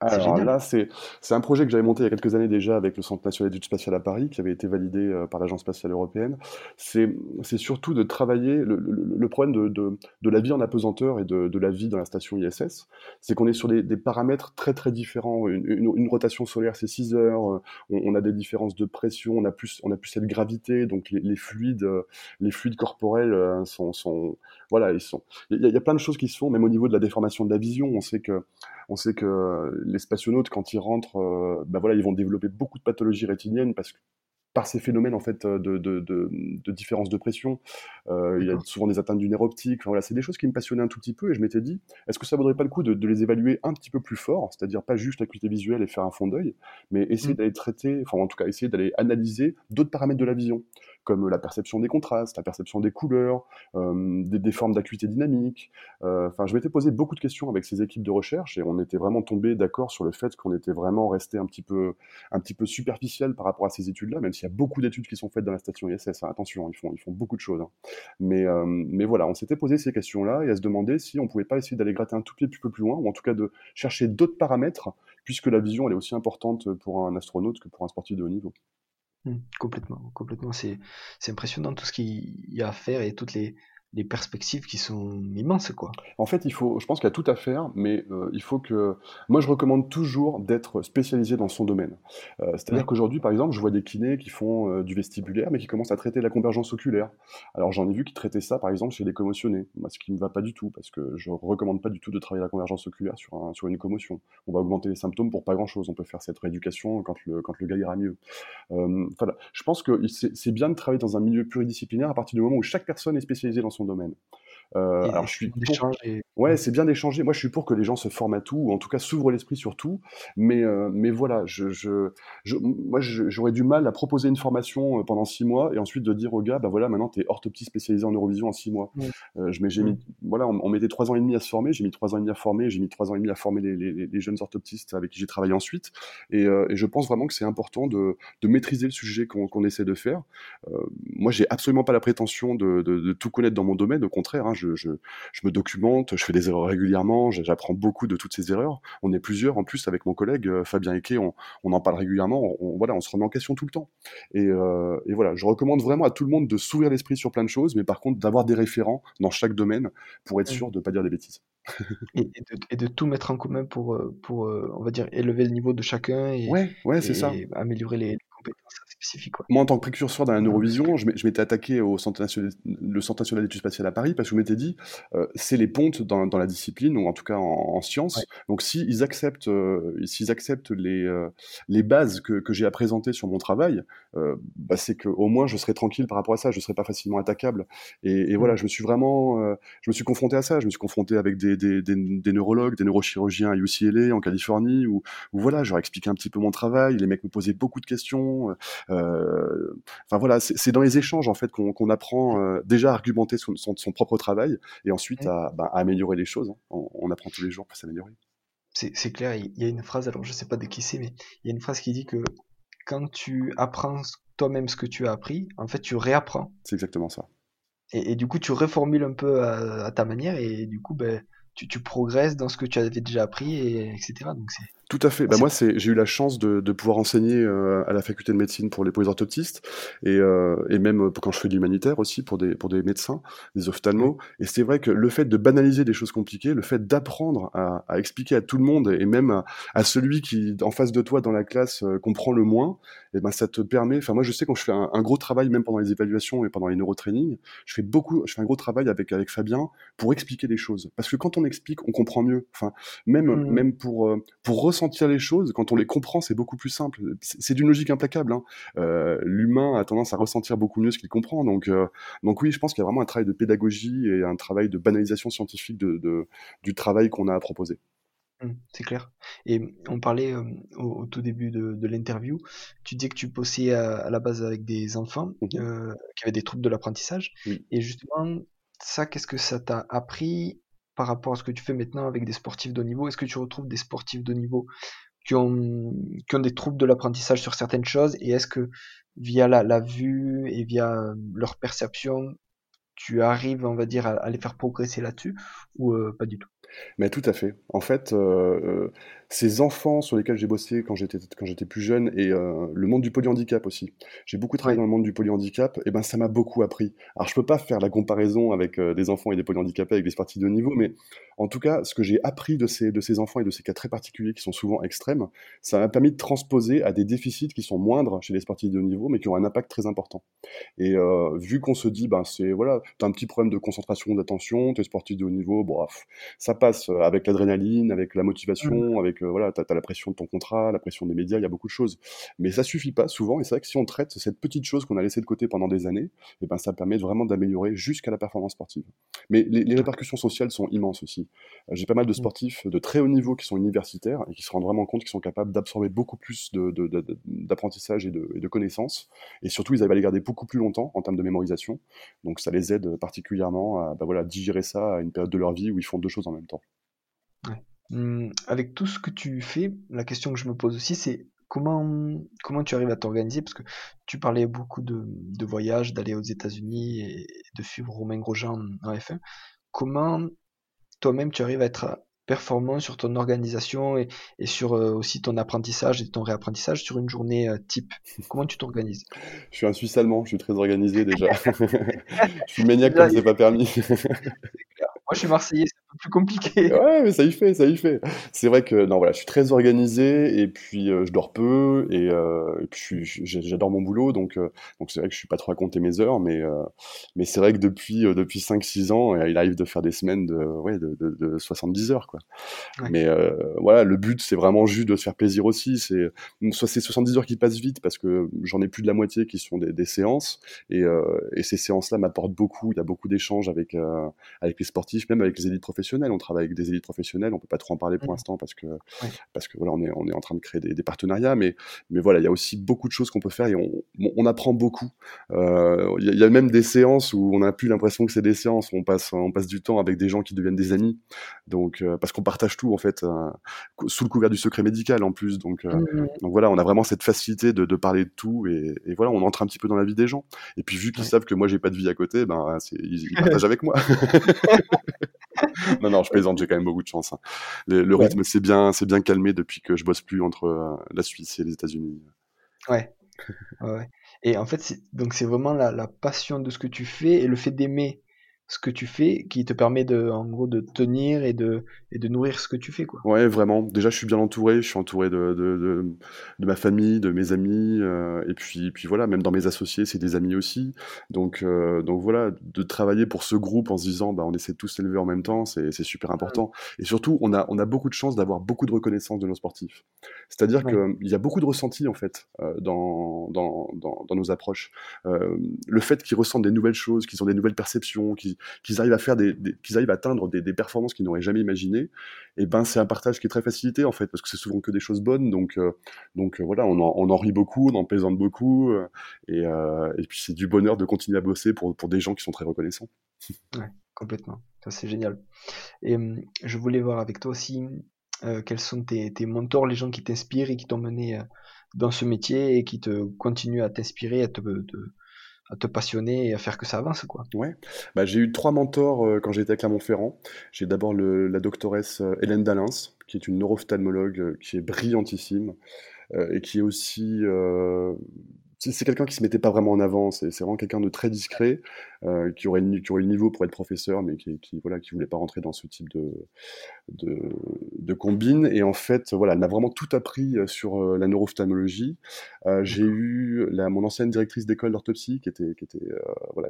Alors là, c'est un projet que j'avais monté il y a quelques années déjà avec le Centre National d'Études Spatiales à Paris, qui avait été validé par l'Agence Spatiale Européenne. C'est surtout de travailler le problème de la vie en apesanteur et de la vie dans la station ISS. C'est qu'on est sur des paramètres très très différents. Une rotation solaire, c'est 6 heures, on a des différences de pression, on a plus cette gravité, donc les fluides corporels il y a plein de choses qui se font, même au niveau de la déformation de la vision. On sait que les spationautes, quand ils rentrent, ils vont développer beaucoup de pathologies rétiniennes par ces phénomènes en fait de différence de pression. Il y a souvent des atteintes du nerf optique. Enfin, c'est des choses qui me passionnaient un tout petit peu, et je m'étais dit, est-ce que ça vaudrait pas le coup de les évaluer un petit peu plus fort, c'est-à-dire pas juste l'acuité visuelle et faire un fond d'œil, mais essayer d'aller traiter, enfin en tout cas essayer d'aller analyser d'autres paramètres de la vision, comme la perception des contrastes, la perception des couleurs, des formes d'acuité dynamique. Je m'étais posé beaucoup de questions avec ces équipes de recherche, et on était vraiment tombé d'accord sur le fait qu'on était vraiment resté un petit peu superficiel par rapport à ces études-là, même s'il y a beaucoup d'études qui sont faites dans la station ISS. Attention, ils font beaucoup de choses. Mais voilà, on s'était posé ces questions-là et à se demander si on ne pouvait pas essayer d'aller gratter un tout petit peu plus loin, ou en tout cas de chercher d'autres paramètres, puisque la vision elle est aussi importante pour un astronaute que pour un sportif de haut niveau. Complètement. C'est impressionnant tout ce qu'il y a à faire et toutes les perspectives qui sont immenses, quoi. En fait, je pense qu'il y a tout à faire, mais il faut que... Moi, je recommande toujours d'être spécialisé dans son domaine. C'est-à-dire qu'aujourd'hui, par exemple, je vois des kinés qui font du vestibulaire, mais qui commencent à traiter la convergence oculaire. Alors, j'en ai vu qui traitaient ça, par exemple, chez les commotionnés. Moi, ce qui ne me va pas du tout, parce que je ne recommande pas du tout de travailler la convergence oculaire sur une commotion. On va augmenter les symptômes pour pas grand-chose. On peut faire cette rééducation quand le gars ira mieux. Je pense que c'est bien de travailler dans un milieu pluridisciplinaire à partir du moment où chaque personne est spécialisée dans son domaine. Alors je suis pour... c'est bien d'échanger. Moi, je suis pour que les gens se forment à tout, ou en tout cas s'ouvrent l'esprit sur tout. Mais voilà, j'aurais du mal à proposer une formation pendant 6 mois et ensuite de dire au gars, maintenant t'es orthoptiste spécialisé en neurovision en 6 mois. On mettait 3 ans et demi à se former, j'ai mis 3 ans et demi à former, j'ai mis 3 ans et demi à former les jeunes orthoptistes avec qui j'ai travaillé ensuite. Et je pense vraiment que c'est important de maîtriser le sujet qu'on essaie de faire. Moi, j'ai absolument pas la prétention de tout connaître dans mon domaine. Au contraire, je me documente, je fais des erreurs régulièrement, j'apprends beaucoup de toutes ces erreurs. On est plusieurs, en plus, avec mon collègue Fabien Equet, on en parle régulièrement, on se remet en question tout le temps. Et voilà, je recommande vraiment à tout le monde de s'ouvrir l'esprit sur plein de choses, mais par contre, d'avoir des référents dans chaque domaine pour être sûr de ne pas dire des bêtises. et de tout mettre en commun pour on va dire, élever le niveau de chacun et améliorer les compétences spécifiques. Ouais. Moi, en tant que précurseur dans la neurovision, je m'étais attaqué au Centre National d'Études Spatiales à Paris, parce que je m'étais dit, c'est les pontes dans la discipline, ou en tout cas en sciences. Ouais. Donc, s'ils acceptent les bases que j'ai à présenter sur mon travail, c'est qu'au moins, je serai tranquille par rapport à ça, je ne serai pas facilement attaquable. Et voilà, je me suis confronté à ça, je me suis confronté avec des neurologues, des neurochirurgiens à UCLA, en Californie, où je leur expliquais un petit peu mon travail, les mecs me posaient beaucoup de questions, discussions. Enfin voilà, c'est dans les échanges en fait qu'on apprend déjà à argumenter son propre travail et ensuite à améliorer les choses. Hein. On apprend tous les jours pour s'améliorer. C'est clair. Il y a une phrase, alors je sais pas de qui c'est, mais il y a une phrase qui dit que quand tu apprends toi-même ce que tu as appris, en fait tu réapprends. C'est exactement ça. Et du coup tu reformules un peu à ta manière et du coup tu progresses dans ce que tu avais déjà appris, etc. Donc c'est... Tout à fait. J'ai eu la chance de pouvoir enseigner à la faculté de médecine pour les orthoptistes et même quand je fais de l'humanitaire aussi pour des médecins, des ophtalmos. Et c'est vrai que le fait de banaliser des choses compliquées, le fait d'apprendre à expliquer à tout le monde et même à celui qui en face de toi dans la classe comprend le moins, et ben ça te permet. Enfin moi je sais quand je fais un gros travail même pendant les évaluations et pendant les neurotrainings, je fais un gros travail avec Fabien pour expliquer les choses parce que quand on explique, on comprend mieux. Enfin même pour ressentir les choses, quand on les comprend, c'est beaucoup plus simple. C'est d'une logique implacable. Hein. L'humain a tendance à ressentir beaucoup mieux ce qu'il comprend. Donc oui, je pense qu'il y a vraiment un travail de pédagogie et un travail de banalisation scientifique du travail qu'on a à proposer. C'est clair. Et on parlait au tout début de l'interview, tu disais que tu bossais à la base avec des enfants qui avaient des troubles de l'apprentissage. Oui. Et justement, ça, qu'est-ce que ça t'a appris par rapport à ce que tu fais maintenant avec des sportifs de haut niveau? Est-ce que tu retrouves des sportifs de haut niveau qui ont des troubles de l'apprentissage sur certaines choses, et est-ce que via la vue et via leur perception, tu arrives, on va dire, à les faire progresser là-dessus, ou pas du tout? Mais tout à fait. En fait, ces enfants sur lesquels j'ai bossé quand j'étais plus jeune, et le monde du polyhandicap aussi. J'ai beaucoup travaillé dans le monde du polyhandicap, et ça m'a beaucoup appris. Alors, je peux pas faire la comparaison avec des enfants et des polyhandicapés, avec des sportifs de haut niveau, mais en tout cas, ce que j'ai appris de ces enfants et de ces cas très particuliers qui sont souvent extrêmes, ça m'a permis de transposer à des déficits qui sont moindres chez les sportifs de haut niveau, mais qui ont un impact très important. Et vu qu'on se dit, t'as un petit problème de concentration, d'attention, t'es sportif de haut niveau, ça passe avec l'adrénaline, avec la motivation, avec t'as la pression de ton contrat, la pression des médias, il y a beaucoup de choses. Mais ça suffit pas souvent, et c'est vrai que si on traite cette petite chose qu'on a laissée de côté pendant des années, et ça permet vraiment d'améliorer jusqu'à la performance sportive. Mais les répercussions sociales sont immenses aussi. J'ai pas mal de sportifs de très haut niveau qui sont universitaires et qui se rendent vraiment compte qu'ils sont capables d'absorber beaucoup plus d'apprentissage et de connaissances, et surtout ils arrivent à les garder beaucoup plus longtemps en termes de mémorisation. Donc ça les aide particulièrement à digérer ça à une période de leur vie où ils font deux choses en même temps. Ouais. Avec tout ce que tu fais, la question que je me pose aussi, c'est comment tu arrives à t'organiser, parce que tu parlais beaucoup de voyages, d'aller aux États-Unis et de suivre Romain Grosjean en F1. Comment toi-même tu arrives à être performant sur ton organisation et sur aussi ton apprentissage et ton réapprentissage sur une journée type? Comment tu t'organises? Je suis un Suisse allemand, je suis très organisé déjà. Je suis maniaque comme c'est pas permis. Moi, je suis marseillais, c'est un peu plus compliqué. Ouais, mais ça y fait. C'est vrai que je suis très organisé, et puis je dors peu, et puis j'adore mon boulot, donc c'est vrai que je suis pas trop à compter mes heures, mais c'est vrai que depuis 5-6 ans, il arrive de faire des semaines de 70 heures, quoi. Ouais. Mais le but, c'est vraiment juste de se faire plaisir aussi. Soit c'est 70 heures qui passent vite, parce que j'en ai plus de la moitié qui sont des séances, et ces séances-là m'apportent beaucoup. Il y a beaucoup d'échanges avec les sportifs, même avec les élites professionnelles. On travaille avec des élites professionnelles, on peut pas trop en parler pour l'instant parce que on est en train de créer des partenariats, mais il y a aussi beaucoup de choses qu'on peut faire, et on apprend beaucoup. Il y a même des séances où on n'a plus l'impression que c'est des séances, on passe du temps avec des gens qui deviennent des amis, donc parce qu'on partage tout en fait, sous le couvert du secret médical en plus, donc on a vraiment cette facilité de parler de tout, et voilà, on entre un petit peu dans la vie des gens, et puis vu qu'ils savent que moi j'ai pas de vie à côté, ils partagent avec moi. Non, je plaisante, j'ai quand même beaucoup de chance. Le rythme c'est bien calmé depuis que je bosse plus entre la Suisse et les États-Unis. Ouais. Et en fait, c'est vraiment la passion de ce que tu fais et le fait d'aimer ce que tu fais qui te permet de tenir et de nourrir ce que tu fais, quoi. Ouais, vraiment. Déjà, je suis bien entouré. Je suis entouré de ma famille, de mes amis, et puis voilà, même dans mes associés, c'est des amis aussi. Donc voilà, de travailler pour ce groupe en se disant, on essaie de tous s'élever en même temps, c'est super important. Et surtout, on a beaucoup de chance d'avoir beaucoup de reconnaissance de nos sportifs. C'est-à-dire qu'il y a beaucoup de ressentis, en fait, dans nos approches. Le fait qu'ils ressentent des nouvelles choses, qu'ils ont des nouvelles perceptions, qu'ils qu'ils arrivent à faire qu'ils arrivent à atteindre des performances qu'ils n'auraient jamais imaginées, et ben c'est un partage qui est très facilité en fait, parce que c'est souvent que des choses bonnes, donc voilà, on en rit beaucoup, on en plaisante beaucoup, et puis c'est du bonheur de continuer à bosser pour des gens qui sont très reconnaissants. Ouais, complètement, ça c'est génial. Et je voulais voir avec toi aussi quels sont tes mentors, les gens qui t'inspirent et qui t'ont mené dans ce métier et qui te continuent à t'inspirer, à te passionner et à faire que ça avance, quoi. Ouais. Bah, j'ai eu 3 mentors quand j'étais à Clermont-Ferrand. J'ai d'abord la doctoresse Hélène Dalins, qui est une neuro-ophtalmologue qui est brillantissime et qui est aussi... c'est quelqu'un qui ne se mettait pas vraiment en avant, c'est vraiment quelqu'un de très discret, qui aurait le niveau pour être professeur, mais qui voulait pas rentrer dans ce type de combine. Et en fait, voilà, elle m'a vraiment tout appris sur la neuro-ophtalmologie. J'ai eu mon ancienne directrice d'école d'orthopsie, qui était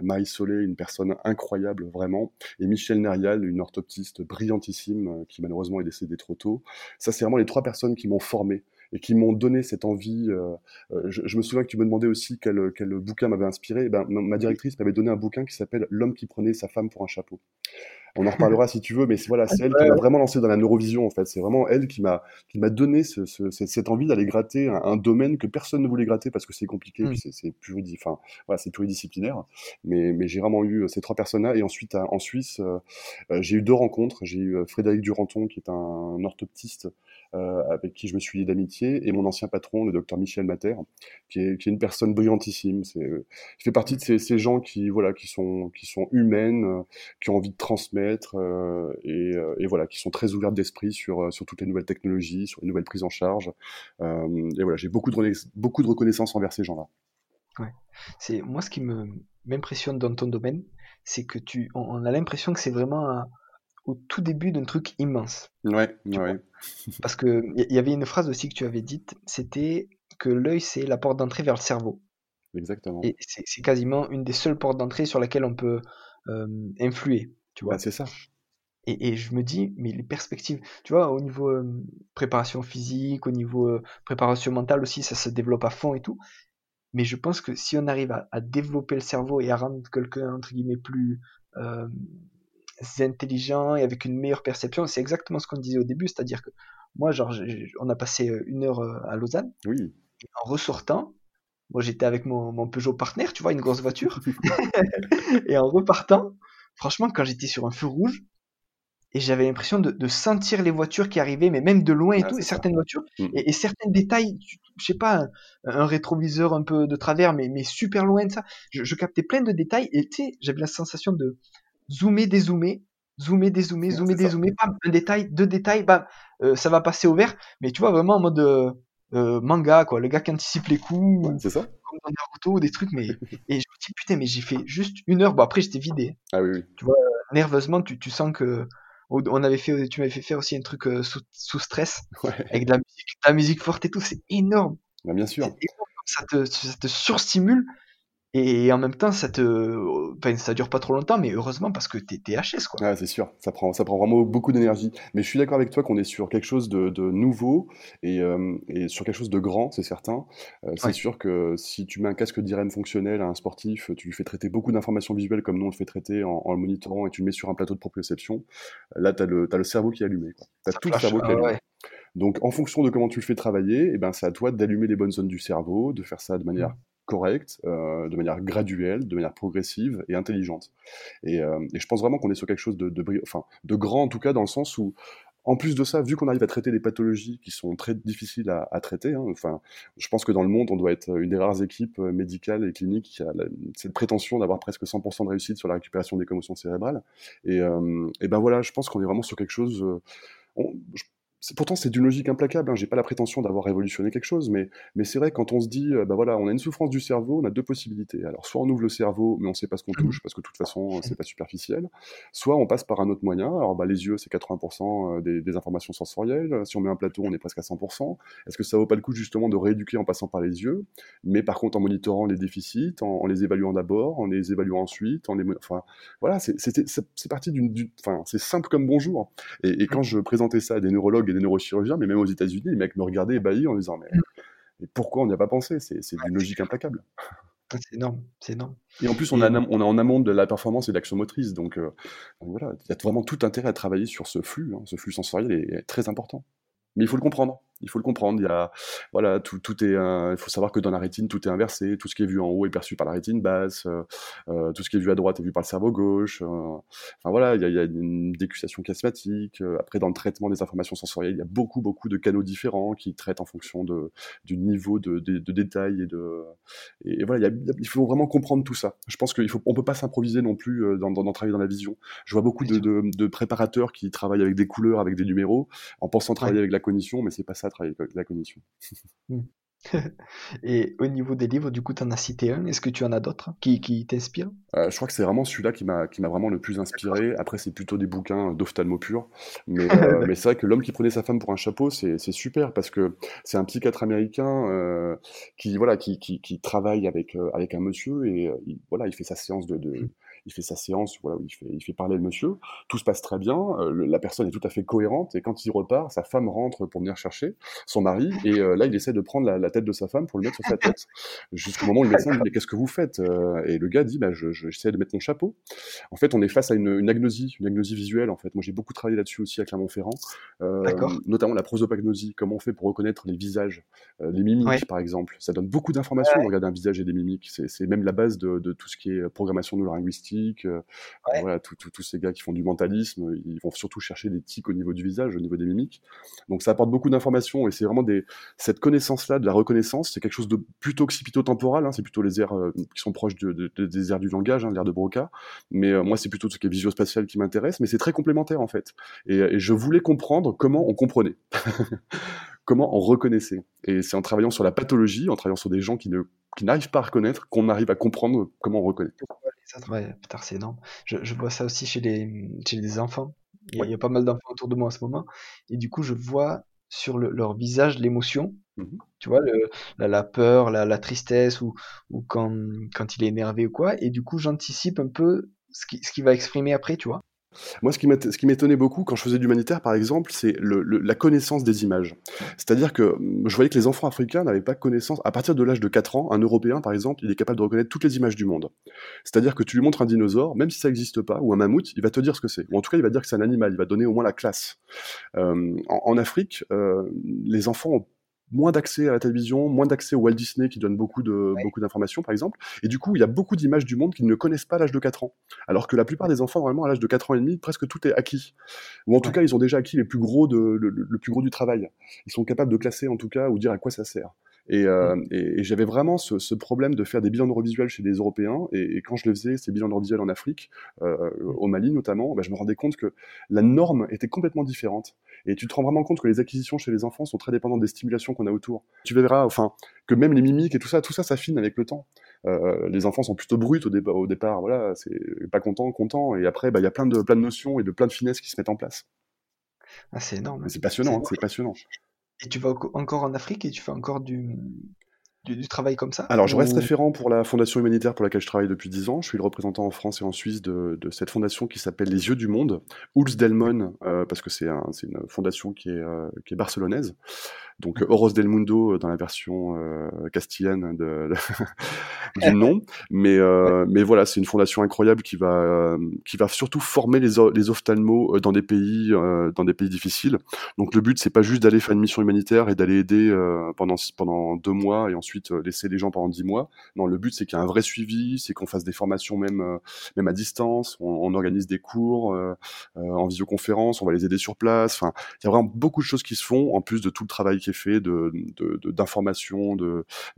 Marie Solé, une personne incroyable, vraiment, et Michel Nerial, une orthoptiste brillantissime, qui malheureusement est décédée trop tôt. Ça, c'est vraiment les 3 personnes qui m'ont formé et qui m'ont donné cette envie. Je me souviens que tu me demandais aussi quel bouquin m'avait inspiré. Et ben, ma directrice m'avait donné un bouquin qui s'appelle « L'homme qui prenait sa femme pour un chapeau ». On en reparlera si tu veux, mais voilà, c'est elle qui m'a vraiment lancé dans la neurovision, en fait. C'est vraiment elle qui m'a donné cette envie d'aller gratter un domaine que personne ne voulait gratter parce que c'est compliqué, c'est pluridisciplinaire. Mais j'ai vraiment eu ces 3 personnes-là. Et ensuite, en Suisse, j'ai eu 2 rencontres. J'ai eu Frédéric Duranton, qui est un orthoptiste avec qui je me suis lié d'amitié, et mon ancien patron, le docteur Michel Mater, qui est une personne brillantissime. Il fait partie de ces gens qui sont humaines, qui ont envie de transmettre, et voilà, qui sont très ouverts d'esprit sur toutes les nouvelles technologies, sur les nouvelles prises en charge. Et voilà, j'ai beaucoup de reconnaissance envers ces gens-là. Ouais. C'est moi ce qui m'impressionne dans ton domaine, c'est que on a l'impression que c'est vraiment au tout début d'un truc immense. Ouais. Parce que y avait une phrase aussi que tu avais dite, c'était que l'œil c'est la porte d'entrée vers le cerveau. Exactement. Et c'est quasiment une des seules portes d'entrée sur laquelle on peut influer, tu vois. Bah, c'est ça. Et je me dis, mais les perspectives, tu vois, au niveau préparation physique, au niveau préparation mentale aussi, ça se développe à fond et tout. Mais je pense que si on arrive à développer le cerveau et à rendre quelqu'un entre guillemets plus intelligent et avec une meilleure perception, c'est exactement ce qu'on disait au début, c'est-à-dire que moi, genre, on a passé 1 heure à Lausanne, oui. Et en ressortant, moi j'étais avec mon Peugeot partenaire, tu vois, une grosse voiture, et en repartant, franchement, quand j'étais sur un feu rouge, et j'avais l'impression de sentir les voitures qui arrivaient, mais même de loin et tout, et certaines voitures, et certains détails, je sais pas, un rétroviseur un peu de travers, mais super loin de ça, je captais plein de détails, et tu sais, j'avais la sensation de zoomer, dézoomer, bam, un détail, 2 détails, bam, ça va passer au vert, mais tu vois, vraiment en mode manga, quoi, le gars qui anticipe les coups, ouais, c'est ça, comme dans Naruto, ou des trucs, mais, et je me dis, putain, mais j'ai fait juste 1 heure, bon, après, j'étais vidé, ah, oui. Tu vois, nerveusement, tu sens que, tu m'avais fait faire aussi un truc sous stress, ouais. Avec de la musique forte et tout, c'est énorme, bah, bien sûr, c'est énorme, ça te surstimule, et en même temps ça dure pas trop longtemps, mais heureusement parce que t'es HS, quoi. Ah, c'est sûr, ça prend vraiment beaucoup d'énergie, mais je suis d'accord avec toi qu'on est sur quelque chose de nouveau et sur quelque chose de grand, c'est certain. C'est sûr que si tu mets un casque d'IRM fonctionnel à un sportif, tu lui fais traiter beaucoup d'informations visuelles comme nous on le fait traiter en le monitorant, et tu le mets sur un plateau de proprioception, là t'as le cerveau qui est allumé, quoi. T'as tout le cerveau qui est allumé. Donc en fonction de comment tu le fais travailler, et ben, c'est à toi d'allumer les bonnes zones du cerveau, de faire ça de manière correcte, de manière graduelle, de manière progressive et intelligente. Et je pense vraiment qu'on est sur quelque chose de grand, en tout cas, dans le sens où, en plus de ça, vu qu'on arrive à traiter des pathologies qui sont très difficiles à traiter, hein, enfin, je pense que dans le monde, on doit être une des rares équipes médicales et cliniques qui a cette prétention d'avoir presque 100% de réussite sur la récupération des commotions cérébrales. Et ben voilà, je pense qu'on est vraiment sur quelque chose... Pourtant, c'est d'une logique implacable, hein. J'ai pas la prétention d'avoir révolutionné quelque chose, mais c'est vrai, quand on se dit, bah voilà, on a une souffrance du cerveau, on a 2 possibilités. Alors, soit on ouvre le cerveau, mais on sait pas ce qu'on touche, parce que de toute façon, c'est pas superficiel. Soit on passe par un autre moyen. Alors, bah, les yeux, c'est 80% des informations sensorielles. Si on met un plateau, on est presque à 100%. Est-ce que ça vaut pas le coup, justement, de rééduquer en passant par les yeux? Mais par contre, en monitorant les déficits, en les évaluant d'abord, en les évaluant ensuite, enfin, voilà, c'est parti enfin, c'est simple comme bonjour. Et quand je présentais ça à des neurologues, et des neurochirurgiens, mais même aux États-Unis, les mecs me regardaient ébahis en disant mais pourquoi on n'y a pas pensé, c'est une logique implacable. C'est énorme, c'est énorme. Et en plus, on a en amont de la performance et de l'action motrice. Donc voilà, il y a vraiment tout intérêt à travailler sur ce flux. Hein, ce flux sensoriel est très important. Mais il faut le comprendre. Il faut le comprendre. Voilà, tout est. Il faut savoir que dans la rétine, tout est inversé. Tout ce qui est vu en haut est perçu par la rétine basse. Tout ce qui est vu à droite est vu par le cerveau gauche. Enfin voilà, il y a une décussation chiasmatique. Après, dans le traitement des informations sensorielles, il y a beaucoup de canaux différents qui traitent en fonction du niveau de détail et voilà. Il faut vraiment comprendre tout ça. Je pense qu'on peut pas s'improviser non plus dans travailler dans la vision. Je vois beaucoup de préparateurs qui travaillent avec des couleurs, avec des numéros, en pensant travailler avec la cognition, mais c'est pas ça. Travailler avec la cognition. Et au niveau des livres, du coup, tu en as cité un. Est-ce que tu en as d'autres qui t'inspirent ? Je crois que c'est vraiment celui-là qui m'a vraiment le plus inspiré. Après, c'est plutôt des bouquins d'ophtalmo pur. Mais c'est vrai que L'homme qui prenait sa femme pour un chapeau, c'est super, parce que c'est un psychiatre américain qui travaille avec un monsieur et il fait sa séance il fait parler le monsieur, tout se passe très bien, la personne est tout à fait cohérente, et quand il repart, sa femme rentre pour venir chercher son mari, et là il essaie de prendre la tête de sa femme pour le mettre sur sa tête, jusqu'au moment où le médecin dit « mais qu'est-ce que vous faites ?» Et le gars dit « j'essaie de mettre mon chapeau ». En fait, on est face à une agnosie visuelle, en fait. Moi j'ai beaucoup travaillé là-dessus aussi à Clermont-Ferrand, notamment la prosopagnosie, comment on fait pour reconnaître les visages, les mimiques par exemple, ça donne beaucoup d'informations de regarder un visage et des mimiques, c'est même la base de tout ce qui est programmation neurolinguistique. Voilà, tous ces gars qui font du mentalisme, ils vont surtout chercher des tics au niveau du visage, au niveau des mimiques. Donc ça apporte beaucoup d'informations, et c'est vraiment cette connaissance-là de la reconnaissance, c'est quelque chose de plutôt occipitotemporal, hein, c'est plutôt les aires qui sont proches des aires du langage, hein, l'aire de Broca. Mais moi, c'est plutôt ce qui est visio-spatial qui m'intéresse, mais c'est très complémentaire en fait. Et je voulais comprendre comment on comprenait. Comment on reconnaissait. Et c'est en travaillant sur la pathologie, en travaillant sur des gens qui n'arrivent pas à reconnaître, qu'on arrive à comprendre comment on reconnaît. Putain, c'est énorme. Je vois ça aussi chez les enfants. Il y a pas mal d'enfants autour de moi en ce moment. Et du coup, je vois sur leur visage l'émotion. Mm-hmm. Tu vois, la peur, la tristesse, ou quand il est énervé ou quoi. Et du coup, j'anticipe un peu ce qu'il va exprimer après, tu vois. Moi, ce qui m'étonnait beaucoup quand je faisais de l'humanitaire, par exemple, c'est la connaissance des images. C'est-à-dire que je voyais que les enfants africains n'avaient pas connaissance. À partir de l'âge de 4 ans, un Européen, par exemple, il est capable de reconnaître toutes les images du monde. C'est-à-dire que tu lui montres un dinosaure, même si ça n'existe pas, ou un mammouth, il va te dire ce que c'est. Ou en tout cas, il va dire que c'est un animal, il va donner au moins la classe. En Afrique, les enfants ont moins d'accès à la télévision, moins d'accès au Walt Disney qui donne beaucoup d'informations, par exemple. Et du coup, il y a beaucoup d'images du monde qu'ils ne connaissent pas à l'âge de 4 ans. Alors que la plupart des enfants, normalement, à l'âge de 4 ans et demi, presque tout est acquis. Ou en tout cas, ils ont déjà acquis le plus gros du travail. Ils sont capables de classer, en tout cas, ou dire à quoi ça sert. Et j'avais vraiment ce problème de faire des bilans neurovisuels chez les Européens, et quand je le faisais, ces bilans neurovisuels en Afrique, au Mali notamment, je me rendais compte que la norme était complètement différente, et tu te rends vraiment compte que les acquisitions chez les enfants sont très dépendantes des stimulations qu'on a autour. Tu verras que même les mimiques et tout ça s'affine avec le temps. Les enfants sont plutôt bruts au départ, voilà, c'est pas content, et après il y a plein de notions et de finesses qui se mettent en place. Ah, c'est énorme. Mais c'est passionnant, c'est passionnant. Et tu vas encore en Afrique et tu fais encore du travail comme ça ? Alors, je reste référent pour la fondation humanitaire pour laquelle je travaille depuis 10 ans. Je suis le représentant en France et en Suisse de cette fondation qui s'appelle Les yeux du monde, Ulls del Món, parce que c'est une fondation qui est barcelonaise. Donc, Horos del Mundo dans la version castillane du nom. Mais voilà, c'est une fondation incroyable qui va surtout former les ophtalmos dans des pays difficiles. Donc, le but, c'est pas juste d'aller faire une mission humanitaire et d'aller aider pendant 2 mois et ensuite laisser les gens pendant 10 mois. Non, le but, c'est qu'il y ait un vrai suivi, c'est qu'on fasse des formations même à distance, on organise des cours en visioconférence, on va les aider sur place. Enfin, il y a vraiment beaucoup de choses qui se font, en plus de tout le travail qui est fait d'information,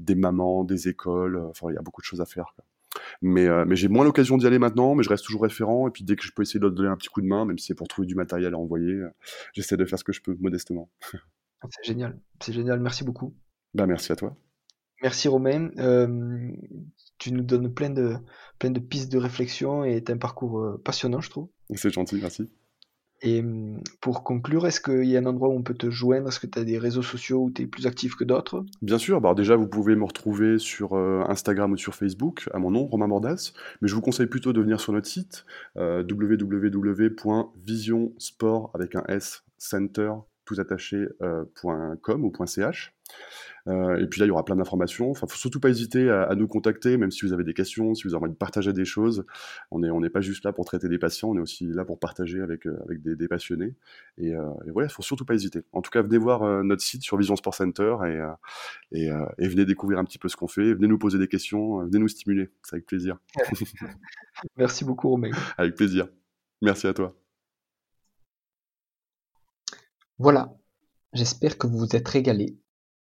des mamans, des écoles. Enfin, il y a beaucoup de choses à faire. Mais j'ai moins l'occasion d'y aller maintenant, mais je reste toujours référent. Et puis dès que je peux essayer de leur donner un petit coup de main, même si c'est pour trouver du matériel à envoyer, j'essaie de faire ce que je peux modestement. C'est génial. Merci beaucoup. Merci à toi. Merci Romain. Tu nous donnes plein de pistes de réflexion et t'as un parcours passionnant, je trouve. C'est gentil, merci. Et pour conclure, est-ce qu'il y a un endroit où on peut te joindre ? Est-ce que tu as des réseaux sociaux où tu es plus actif que d'autres ? Bien sûr, déjà vous pouvez me retrouver sur Instagram ou sur Facebook, à mon nom, Romain Bordas, mais je vous conseille plutôt de venir sur notre site, www.visionsport.com ou .ch. Et puis là, il y aura plein d'informations. Enfin, faut surtout pas hésiter à nous contacter, même si vous avez des questions, si vous avez envie de partager des choses. On n'est pas juste là pour traiter des patients, on est aussi là pour partager avec des passionnés. Et voilà, faut surtout pas hésiter. En tout cas, venez voir notre site sur Vision Sports Center et venez découvrir un petit peu ce qu'on fait. Venez nous poser des questions, venez nous stimuler. C'est avec plaisir. Merci beaucoup, Romain. Avec plaisir. Merci à toi. Voilà. J'espère que vous vous êtes régalés.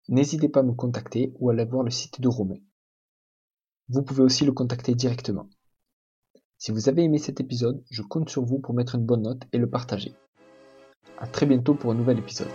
N'hésitez pas à me contacter ou à aller voir le site de Romain. Vous pouvez aussi le contacter directement. Si vous avez aimé cet épisode, je compte sur vous pour mettre une bonne note et le partager. À très bientôt pour un nouvel épisode.